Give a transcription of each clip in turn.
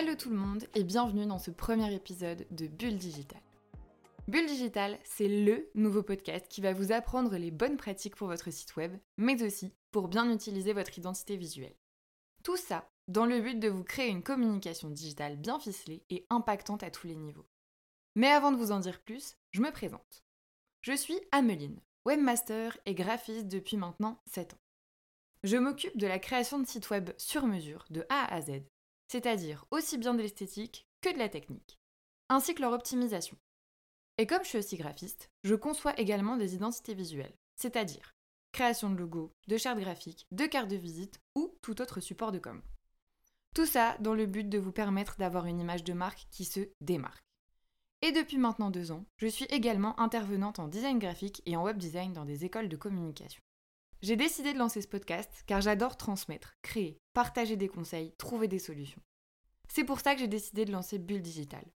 Hello tout le monde et bienvenue dans ce premier épisode de Bulle Digitale. Bulle Digitale, c'est le nouveau podcast qui va vous apprendre les bonnes pratiques pour votre site web, mais aussi pour bien utiliser votre identité visuelle. Tout ça dans le but de vous créer une communication digitale bien ficelée et impactante à tous les niveaux. Mais avant de vous en dire plus, je me présente. Je suis Ameline, webmaster et graphiste depuis maintenant 7 ans. Je m'occupe de la création de sites web sur mesure, de A à Z, c'est-à-dire aussi bien de l'esthétique que de la technique, ainsi que leur optimisation. Et comme je suis aussi graphiste, je conçois également des identités visuelles, c'est-à-dire création de logos, de chartes graphiques, de cartes de visite ou tout autre support de com. Tout ça dans le but de vous permettre d'avoir une image de marque qui se démarque. Et depuis maintenant 2 ans, je suis également intervenante en design graphique et en web design dans des écoles de communication. J'ai décidé de lancer ce podcast car j'adore transmettre, créer, partager des conseils, trouver des solutions. C'est pour ça que j'ai décidé de lancer Bulle Digitale,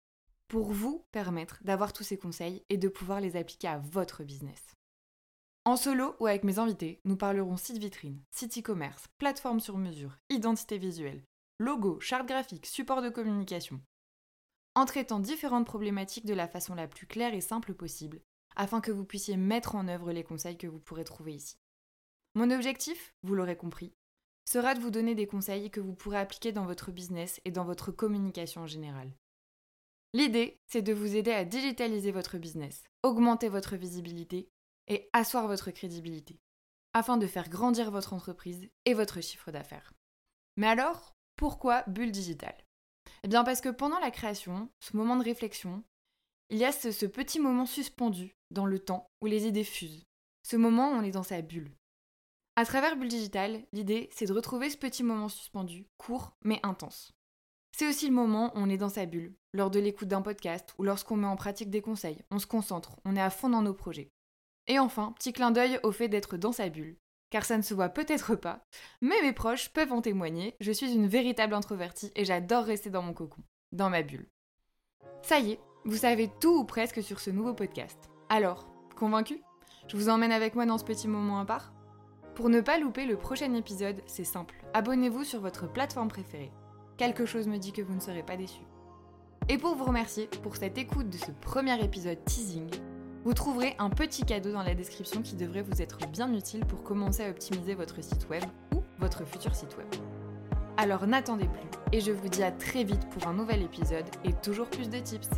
pour vous permettre d'avoir tous ces conseils et de pouvoir les appliquer à votre business. En solo ou avec mes invités, nous parlerons site vitrine, site e-commerce, plateforme sur mesure, identité visuelle, logo, charte graphique, support de communication, en traitant différentes problématiques de la façon la plus claire et simple possible, afin que vous puissiez mettre en œuvre les conseils que vous pourrez trouver ici. Mon objectif, vous l'aurez compris, sera de vous donner des conseils que vous pourrez appliquer dans votre business et dans votre communication en général. L'idée, c'est de vous aider à digitaliser votre business, augmenter votre visibilité et asseoir votre crédibilité, afin de faire grandir votre entreprise et votre chiffre d'affaires. Mais alors, pourquoi Bulle Digitale ? Eh bien parce que pendant la création, ce moment de réflexion, il y a ce petit moment suspendu dans le temps où les idées fusent. Ce moment où on est dans sa bulle. À travers Bulle Digitale, l'idée, c'est de retrouver ce petit moment suspendu, court mais intense. C'est aussi le moment où on est dans sa bulle, lors de l'écoute d'un podcast ou lorsqu'on met en pratique des conseils, on se concentre, on est à fond dans nos projets. Et enfin, petit clin d'œil au fait d'être dans sa bulle, car ça ne se voit peut-être pas, mais mes proches peuvent en témoigner, je suis une véritable introvertie et j'adore rester dans mon cocon, dans ma bulle. Ça y est, vous savez tout ou presque sur ce nouveau podcast. Alors, convaincu ? Je vous emmène avec moi dans ce petit moment à part ? Pour ne pas louper le prochain épisode, c'est simple, abonnez-vous sur votre plateforme préférée. Quelque chose me dit que vous ne serez pas déçus. Et pour vous remercier pour cette écoute de ce premier épisode teasing, vous trouverez un petit cadeau dans la description qui devrait vous être bien utile pour commencer à optimiser votre site web ou votre futur site web. Alors n'attendez plus et je vous dis à très vite pour un nouvel épisode et toujours plus de tips.